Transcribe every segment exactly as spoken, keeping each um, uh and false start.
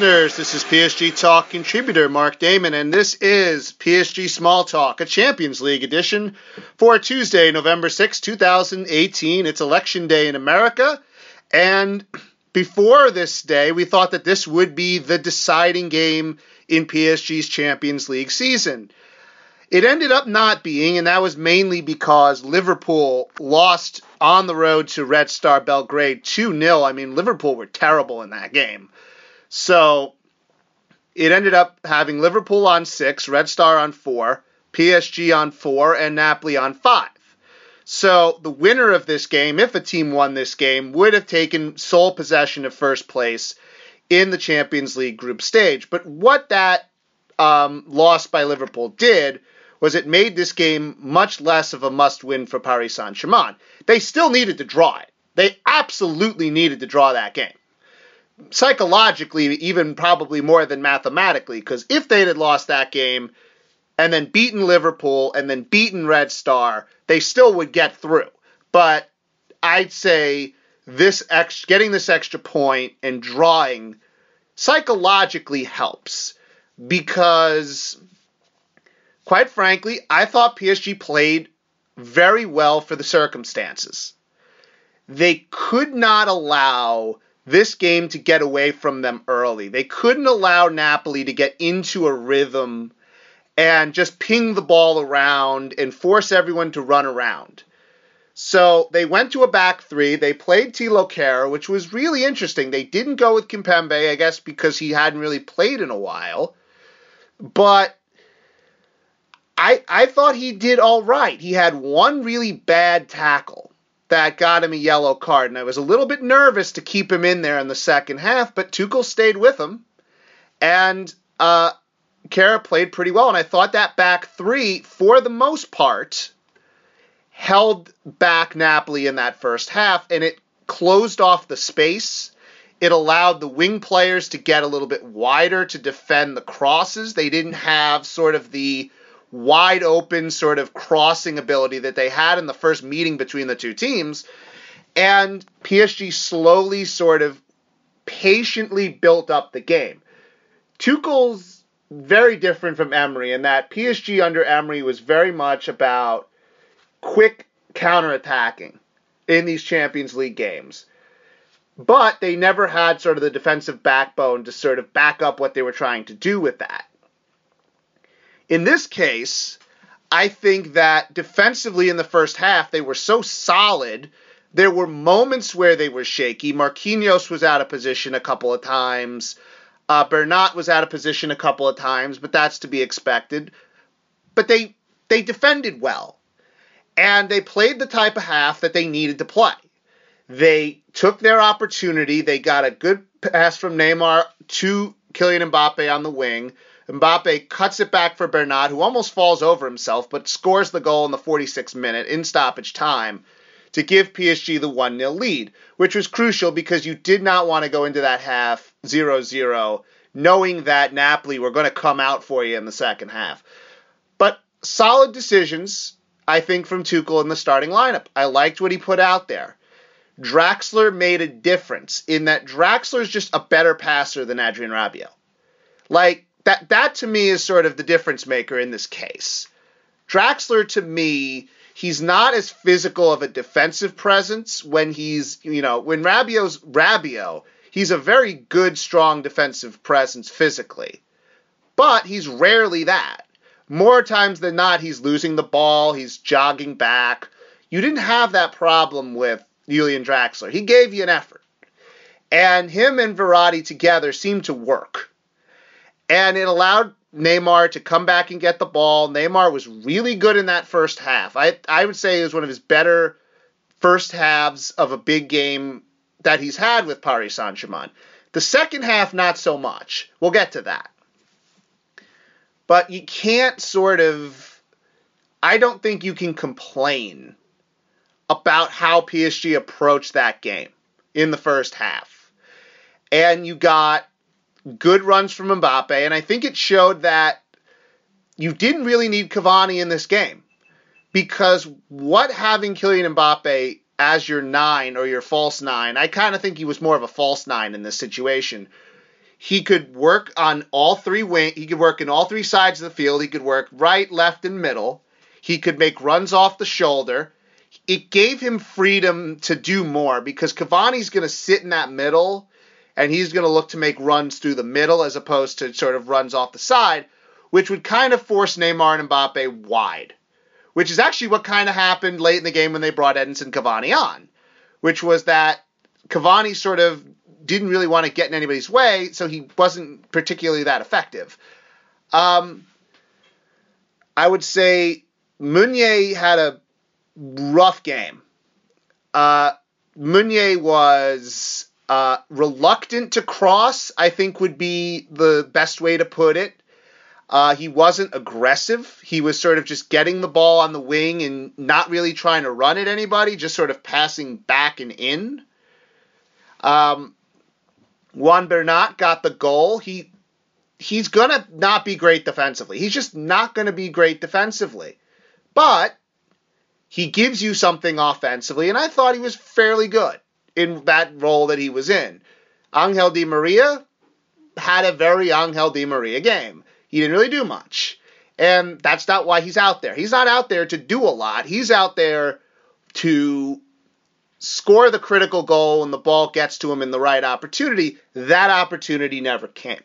listeners, this is P S G Talk contributor Mark Damon, and this is P S G Small Talk, a Champions League edition for Tuesday, November sixth, twenty eighteen. It's Election Day in America, and before this day, we thought that this would be the deciding game in P S G's Champions League season. It ended up not being, and that was mainly because Liverpool lost on the road to Red Star Belgrade two nil. I mean, Liverpool were terrible in that game. So it ended up having Liverpool on six, Red Star on four, P S G on four, and Napoli on five. So the winner of this game, if a team won this game, would have taken sole possession of first place in the Champions League group stage. But what that um, loss by Liverpool did was it made this game much less of a must-win for Paris Saint-Germain. They still needed to draw it. They absolutely needed to draw that game. Psychologically, even probably more than mathematically, because if they had lost that game and then beaten Liverpool and then beaten Red Star, they still would get through. But I'd say this ex- getting this extra point and drawing psychologically helps because, quite frankly, I thought P S G played very well for the circumstances. They could not allow this game to get away from them early. They couldn't allow Napoli to get into a rhythm and just ping the ball around and force everyone to run around. So they went to a back three. They played Tilo Kehrer, which was really interesting. They didn't go with Kimpembe, I guess, because he hadn't really played in a while. But I, I thought he did all right. He had one really bad tackle that got him a yellow card, and I was a little bit nervous to keep him in there in the second half, but Tuchel stayed with him, and uh, Kara played pretty well, and I thought that back three, for the most part, held back Napoli in that first half, and it closed off the space. It allowed the wing players to get a little bit wider to defend the crosses. They didn't have sort of the wide open sort of crossing ability that they had in the first meeting between the two teams. And P S G slowly sort of patiently built up the game. Tuchel's very different from Emery in that P S G under Emery was very much about quick counterattacking in these Champions League games. But they never had sort of the defensive backbone to sort of back up what they were trying to do with that. In this case, I think that defensively in the first half, they were so solid. There were moments where they were shaky. Marquinhos was out of position a couple of times. Uh, Bernat was out of position a couple of times, but that's to be expected. But they they defended well. And they played the type of half that they needed to play. They took their opportunity. They got a good pass from Neymar to Kylian Mbappe on the wing. Mbappe cuts it back for Bernat, who almost falls over himself, but scores the goal in the forty-sixth minute in stoppage time to give P S G the one nil lead, which was crucial because you did not want to go into that half zero zero, knowing that Napoli were going to come out for you in the second half. But solid decisions, I think, from Tuchel in the starting lineup. I liked what he put out there. Draxler made a difference in that Draxler's just a better passer than Adrien Rabiot. Like, That, that to me, is sort of the difference maker in this case. Draxler, to me, he's not as physical of a defensive presence when he's, you know, when Rabiot's Rabiot, he's a very good, strong defensive presence physically. But he's rarely that. More times than not, he's losing the ball, he's jogging back. You didn't have that problem with Julian Draxler. He gave you an effort. And him and Verratti together seemed to work. And it allowed Neymar to come back and get the ball. Neymar was really good in that first half. I I would say it was one of his better first halves of a big game that he's had with Paris Saint-Germain. The second half, not so much. We'll get to that. But you can't sort of, I don't think you can complain about how P S G approached that game in the first half. And you got good runs from Mbappe, and I think it showed that you didn't really need Cavani in this game because what having Kylian Mbappe as your nine or your false nine, I kind of think he was more of a false nine in this situation. He could work on all three wing. He could work in all three sides of the field. He could work right, left, and middle. He could make runs off the shoulder. It gave him freedom to do more because Cavani's going to sit in that middle and he's going to look to make runs through the middle as opposed to sort of runs off the side, which would kind of force Neymar and Mbappe wide, which is actually what kind of happened late in the game when they brought Edinson Cavani on, which was that Cavani sort of didn't really want to get in anybody's way, so he wasn't particularly that effective. Um, I would say Meunier had a rough game. Uh, Meunier was uh, reluctant to cross, I think would be the best way to put it. Uh, he wasn't aggressive. He was sort of just getting the ball on the wing and not really trying to run at anybody, just sort of passing back and in. Um, Juan Bernat got the goal. He he's going to not be great defensively. He's just not going to be great defensively. But he gives you something offensively, and I thought he was fairly good in that role that he was in. Angel Di Maria had a very Angel Di Maria game. He didn't really do much, and that's not why he's out there. He's not out there to do a lot. He's out there to score the critical goal when the ball gets to him in the right opportunity. That opportunity never came.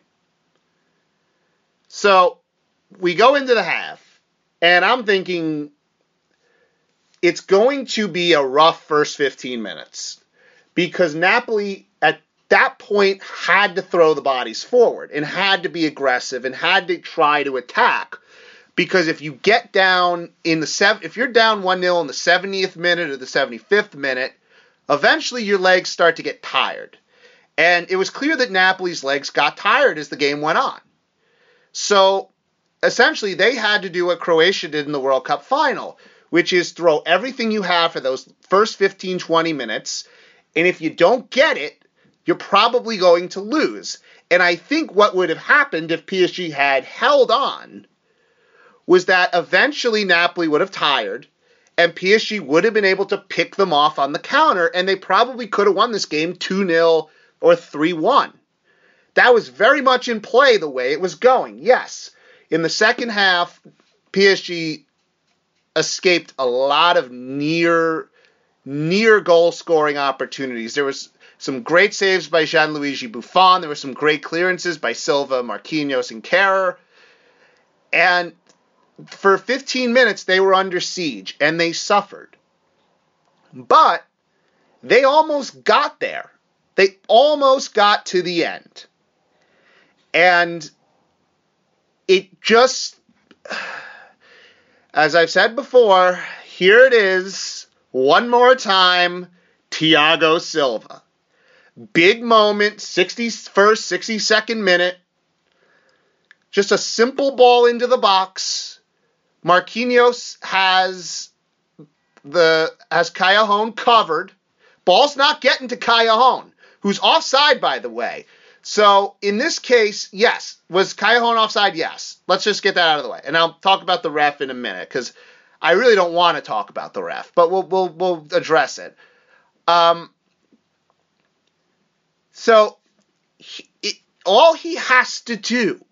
So we go into the half, and I'm thinking it's going to be a rough first fifteen minutes because Napoli at that point had to throw the bodies forward and had to be aggressive and had to try to attack, because if you get down in the sev- if you're down one nil in the seventieth minute or the seventy-fifth minute, eventually your legs start to get tired. And it was clear that Napoli's legs got tired as the game went on. So essentially they had to do what Croatia did in the World Cup final, which is throw everything you have for those first fifteen to twenty minutes, and if you don't get it, you're probably going to lose. And I think what would have happened if P S G had held on was that eventually Napoli would have tired and P S G would have been able to pick them off on the counter, and they probably could have won this game two nil or three one. That was very much in play the way it was going. Yes, in the second half, P S G escaped a lot of near, near goal-scoring opportunities. There was some great saves by Gianluigi Buffon. There were some great clearances by Silva, Marquinhos, and Kara. And for fifteen minutes, they were under siege, and they suffered. But they almost got there. They almost got to the end. And it just, as I've said before, here it is, one more time, Thiago Silva. Big moment, sixty-first, sixty-second minute. Just a simple ball into the box. Marquinhos has the has Callejon covered. Ball's not getting to Callejon, who's offside, by the way. So in this case, yes. Was Callejon offside? Yes. Let's just get that out of the way. And I'll talk about the ref in a minute, because I really don't want to talk about the ref, but we'll we'll we'll address it. Um So he, it, all he has to do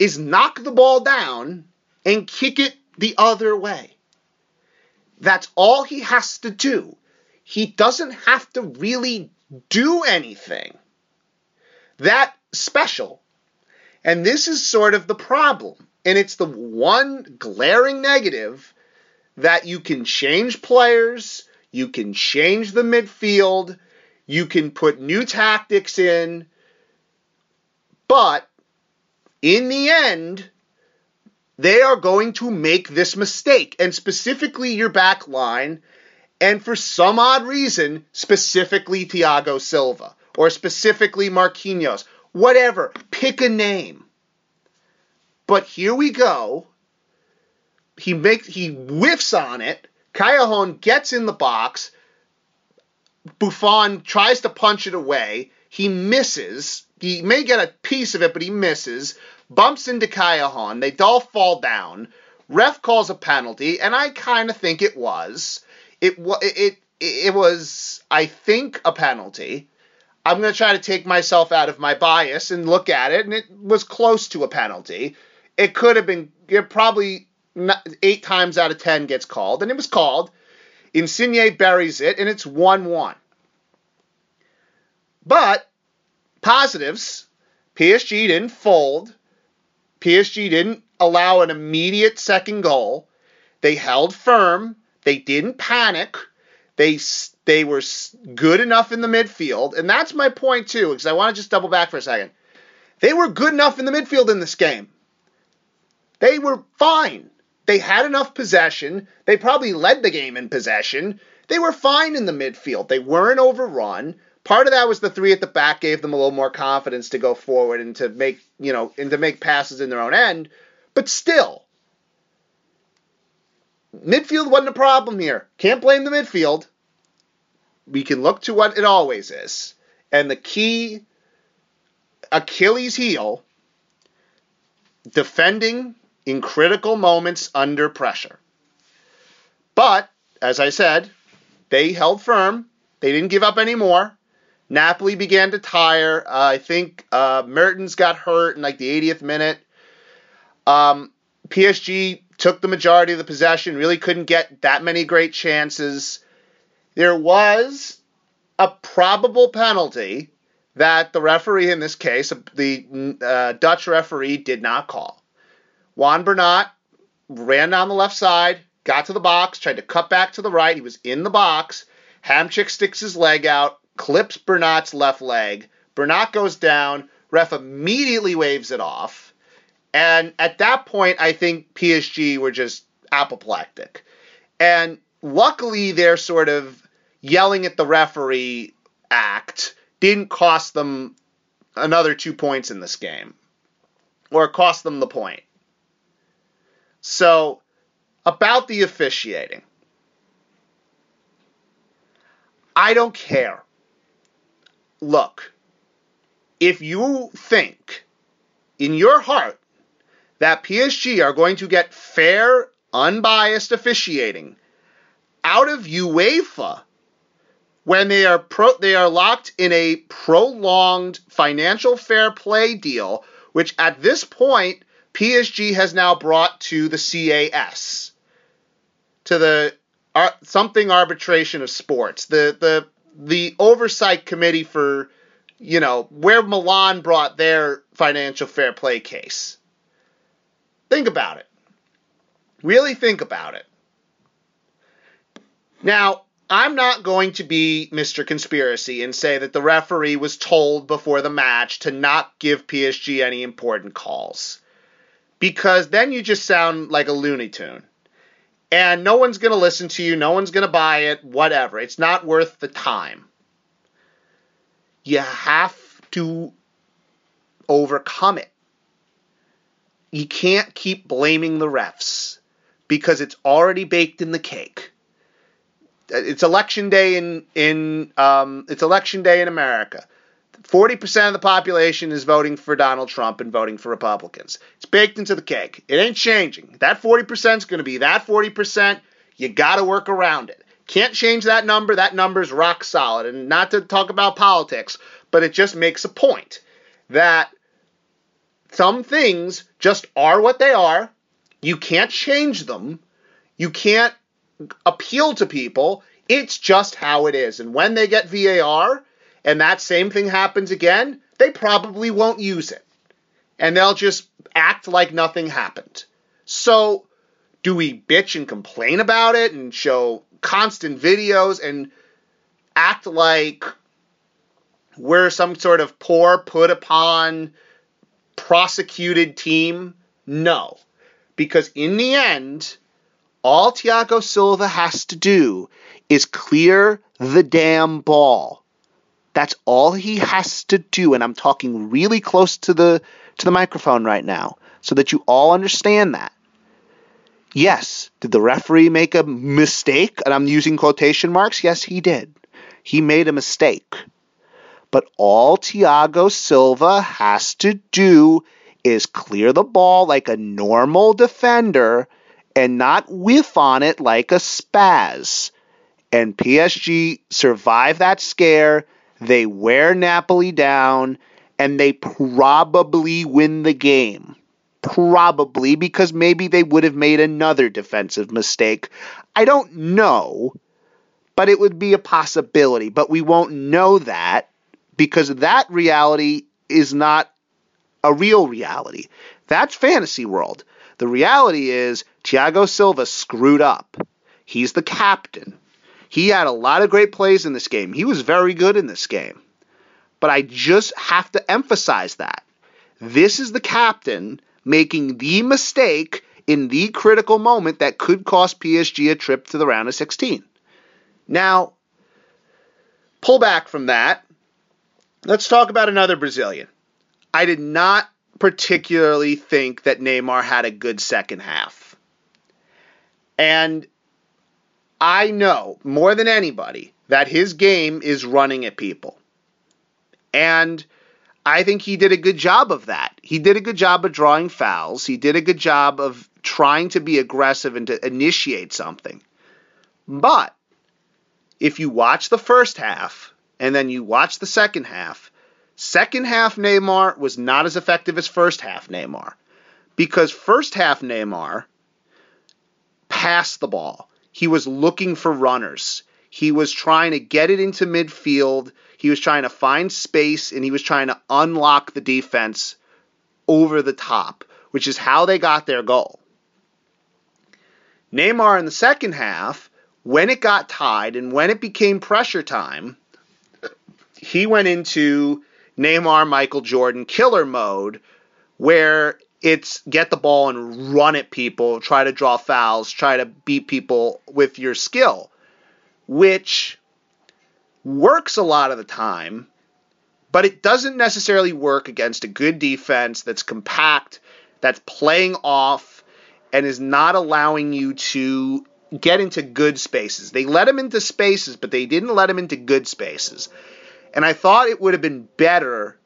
is knock the ball down and kick it the other way. That's all he has to do. He doesn't have to really do anything that special. And this is sort of the problem. And it's the one glaring negative that you can change players, you can change the midfield, you can put new tactics in, but in the end, they are going to make this mistake, and specifically your back line, and for some odd reason, specifically Thiago Silva, or specifically Marquinhos, whatever, pick a name. But here we go. He makes, he whiffs on it, Callejon gets in the box, Buffon tries to punch it away. He misses. He may get a piece of it, but he misses. Bumps into Callejon. They all fall down. Ref calls a penalty, and I kind of think it was. It, it, it, it was, I think, a penalty. I'm going to try to take myself out of my bias and look at it, and it was close to a penalty. It could have been, it probably not, eight times out of ten gets called, and it was called. Insigne buries it, and it's one one. But positives, P S G didn't fold. P S G didn't allow an immediate second goal. They held firm. They didn't panic. They they were good enough in the midfield. And that's my point, too, because I want to just double back for a second. They were good enough in the midfield in this game. They were fine. They had enough possession. They probably led the game in possession. They were fine in the midfield. They weren't overrun. Part of that was the three at the back gave them a little more confidence to go forward and to make, you know, and to make passes in their own end. But still, midfield wasn't a problem here. Can't blame the midfield. We can look to what it always is. And the key Achilles heel, defending in critical moments under pressure. But, as I said, they held firm. They didn't give up any more. Napoli began to tire. Uh, I think uh, Mertens got hurt in like the eightieth minute. Um, P S G took the majority of the possession. Really couldn't get that many great chances. There was a probable penalty that the referee in this case, the uh, Dutch referee, did not call. Juan Bernat ran down the left side, got to the box, tried to cut back to the right. He was in the box. Hamšík sticks his leg out, clips Bernat's left leg. Bernat goes down. Ref immediately waves it off. And at that point, I think P S G were just apoplectic. And luckily, their sort of yelling at the referee act didn't cost them another two points in this game, or cost them the point. So, about the officiating. I don't care. Look, if you think in your heart that P S G are going to get fair, unbiased officiating out of UEFA when they are pro- they are locked in a prolonged financial fair play deal, which at this point P S G has now brought to the C A S, to the uh, something arbitration of sports, the the the oversight committee for, you know, where Milan brought their financial fair play case. Think about it. Really think about it. Now, I'm not going to be Mister Conspiracy and say that the referee was told before the match to not give P S G any important calls, because then you just sound like a Looney Tune. And no one's going to listen to you. No one's going to buy it. Whatever. It's not worth the time. You have to overcome it. You can't keep blaming the refs, because it's already baked in the cake. It's election day in, in um, it's election day in America. forty percent of the population is voting for Donald Trump and voting for Republicans. It's baked into the cake. It ain't changing. That forty percent is going to be that forty percent. You got to work around it. Can't change that number. That number's rock solid. And not to talk about politics, but it just makes a point that some things just are what they are. You can't change them. You can't appeal to people. It's just how it is. And when they get V A R... and that same thing happens again, they probably won't use it. And they'll just act like nothing happened. So do we bitch and complain about it and show constant videos and act like we're some sort of poor, put upon, prosecuted team? No. Because in the end, all Thiago Silva has to do is clear the damn ball. That's all he has to do, and I'm talking really close to the to the microphone right now so that you all understand that. Yes, did the referee make a mistake? And I'm using quotation marks. Yes, he did. He made a mistake. But all Thiago Silva has to do is clear the ball like a normal defender and not whiff on it like a spaz. And P S G survived that scare. They wear Napoli down, and they probably win the game. Probably, because maybe they would have made another defensive mistake. I don't know, but it would be a possibility. But we won't know that, because that reality is not a real reality. That's fantasy world. The reality is Thiago Silva screwed up. He's the captain. He had a lot of great plays in this game. He was very good in this game. But I just have to emphasize that. This is the captain making the mistake in the critical moment that could cost P S G a trip to the round of sixteen. Now, pull back from that. Let's talk about another Brazilian. I did not particularly think that Neymar had a good second half. And I know more than anybody that his game is running at people. And I think he did a good job of that. He did a good job of drawing fouls. He did a good job of trying to be aggressive and to initiate something. But if you watch the first half and then you watch the second half, second half Neymar was not as effective as first half Neymar. Because first half Neymar passed the ball. He was looking for runners. He was trying to get it into midfield. He was trying to find space, and he was trying to unlock the defense over the top, which is how they got their goal. Neymar in the second half, when it got tied and when it became pressure time, he went into Neymar, Michael Jordan killer mode, where it's get the ball and run at people, try to draw fouls, try to beat people with your skill, which works a lot of the time, but it doesn't necessarily work against a good defense that's compact, that's playing off, and is not allowing you to get into good spaces. They let him into spaces, but they didn't let him into good spaces. And I thought it would have been better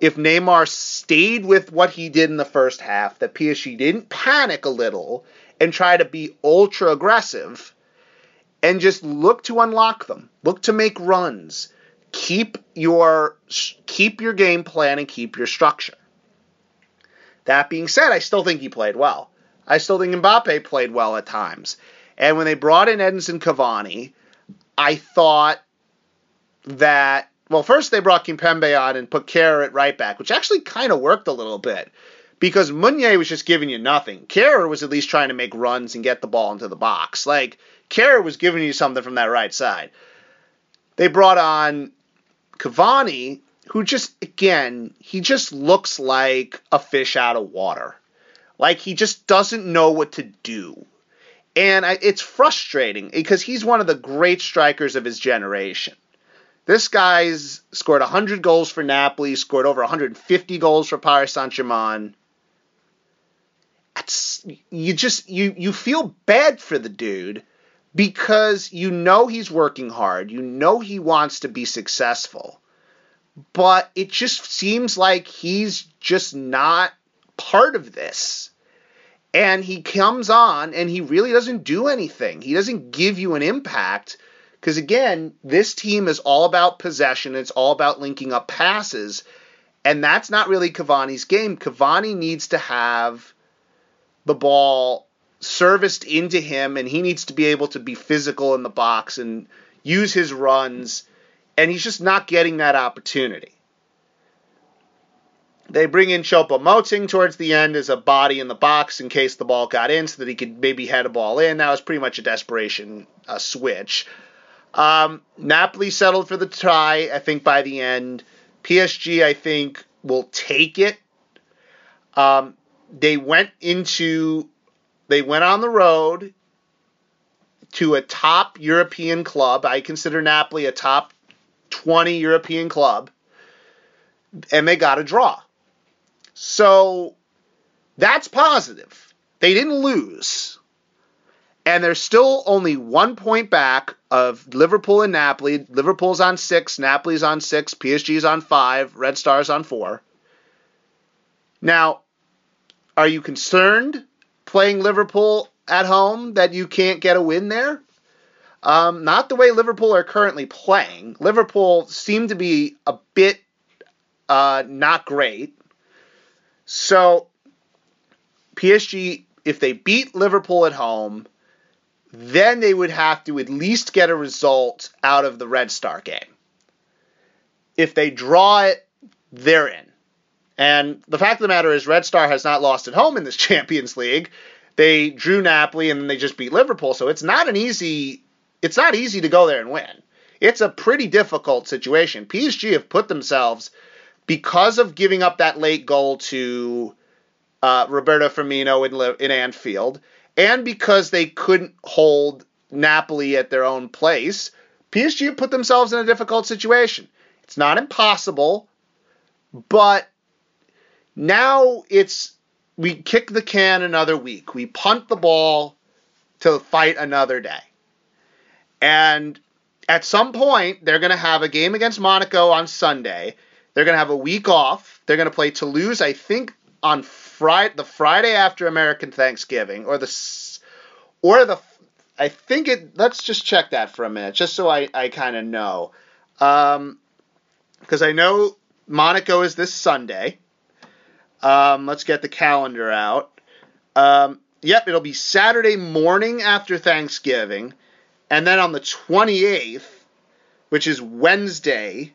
if Neymar stayed with what he did in the first half, that P S G didn't panic a little and try to be ultra aggressive and just look to unlock them, look to make runs, keep your keep your game plan and keep your structure. That being said, I still think he played well. I still think Mbappe played well at times. And when they brought in Edinson Cavani, I thought that... Well, first they brought Kimpembe on and put Kara at right back, which actually kind of worked a little bit because Meunier was just giving you nothing. Kara was at least trying to make runs and get the ball into the box. Like, Kara was giving you something from that right side. They brought on Cavani, who just, again, he just looks like a fish out of water. Like, he just doesn't know what to do. And I, it's frustrating because he's one of the great strikers of his generation. This guy's scored one hundred goals for Napoli, scored over one hundred fifty goals for Paris Saint-Germain. It's, you just you you feel bad for the dude because you know he's working hard, you know he wants to be successful, but it just seems like he's just not part of this. And he comes on and he really doesn't do anything. He doesn't give you an impact. Because, again, this team is all about possession. It's all about linking up passes. And that's not really Cavani's game. Cavani needs to have the ball serviced into him, and he needs to be able to be physical in the box and use his runs. And he's just not getting that opportunity. They bring in Choupo-Moting towards the end as a body in the box in case the ball got in so that he could maybe head a ball in. That was pretty much a desperation uh, switch. Um, Napoli settled for the tie, I think, by the end. P S G, I think, will take it. Um, they went into, they went on the road to a top European club. I consider Napoli a top twenty European club. And they got a draw. So, that's positive. They didn't lose. And they're still only one point back of Liverpool and Napoli. Liverpool's on six, Napoli's on six, P S G's on five, Red Star's on four. Now, are you concerned playing Liverpool at home that you can't get a win there? Um, not the way Liverpool are currently playing. Liverpool seem to be a bit uh, not great. So P S G, if they beat Liverpool at home, then they would have to at least get a result out of the Red Star game. If they draw it, they're in. And the fact of the matter is Red Star has not lost at home in this Champions League. They drew Napoli and they just beat Liverpool. So it's not an easy, it's not easy to go there and win. It's a pretty difficult situation. P S G have put themselves, because of giving up that late goal to uh, Roberto Firmino in, in Anfield, and because they couldn't hold Napoli at their own place, P S G have put themselves in a difficult situation. It's not impossible, but now it's, we kick the can another week. We punt the ball to fight another day. And at some point, they're going to have a game against Monaco on Sunday. They're going to have a week off. They're going to play Toulouse, I think, on Friday, the Friday after American Thanksgiving, or the, or the, I think it, let's just check that for a minute, just so I, I kind of know. Um, Because I know Monaco is this Sunday. Um, let's get the calendar out. Um, yep, it'll be Saturday morning after Thanksgiving. And then on the twenty-eighth, which is Wednesday,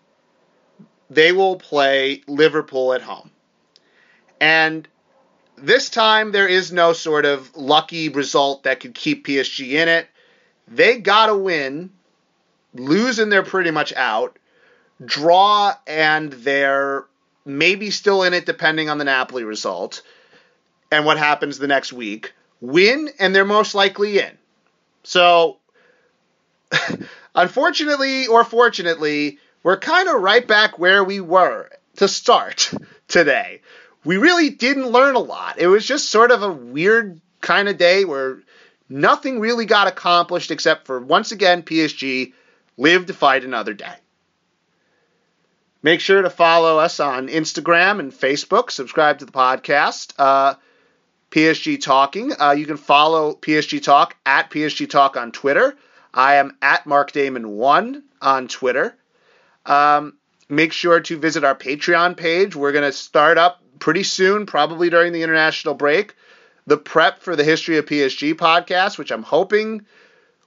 they will play Liverpool at home. And this time there is no sort of lucky result that could keep P S G in it. They got to win. Lose and they're pretty much out. Draw and they're maybe still in it depending on the Napoli result and what happens the next week. Win and they're most likely in. So, unfortunately or fortunately, we're kind of right back where we were to start today. We really didn't learn a lot. It was just sort of a weird kind of day where nothing really got accomplished except for, once again, P S G live to fight another day. Make sure to follow us on Instagram and Facebook. Subscribe to the podcast, uh, P S G Talking. Uh, you can follow P S G Talk at P S G Talk on Twitter. I am at Mark Damon one on Twitter. Um, make sure to visit our Patreon page. We're going to start up pretty soon, probably during the international break, the prep for the History of P S G podcast, which I'm hoping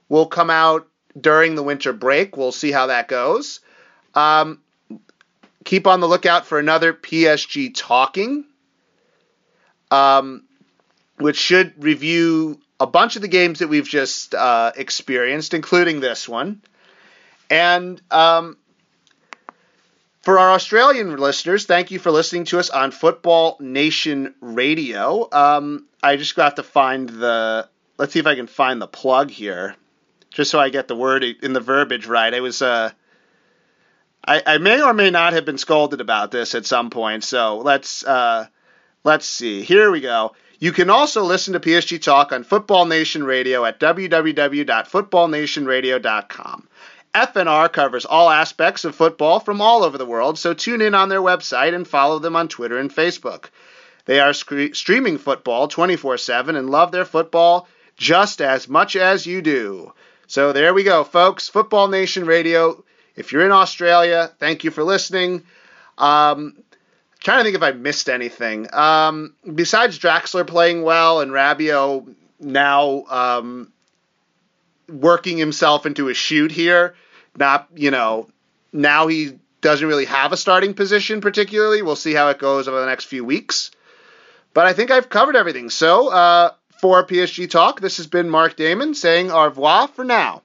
will come out during the winter break. We'll see how that goes. Um, Keep on the lookout for another P S G Talking, um, which should review a bunch of the games that we've just uh, experienced, including this one. And um, for our Australian listeners, thank you for listening to us on Football Nation Radio. Um, I just got to find the – let's see if I can find the plug here, just so I get the word in the verbiage right. It was uh, – I, I may or may not have been scolded about this at some point, so let's uh, let's see. Here we go. You can also listen to P S G Talk on Football Nation Radio at w w w dot football nation radio dot com. F N R covers all aspects of football from all over the world, so tune in on their website and follow them on Twitter and Facebook. They are sc- streaming football twenty-four seven and love their football just as much as you do. So there we go, folks. Football Nation Radio. If you're in Australia, thank you for listening. Um, trying to think if I missed anything. Um, besides Draxler playing well and Rabiot now um, working himself into a shoot here, not you know now he doesn't really have a starting position particularly. We'll see how it goes over the next few weeks. But I think I've covered everything. So uh, for P S G Talk, this has been Mark Damon saying au revoir for now.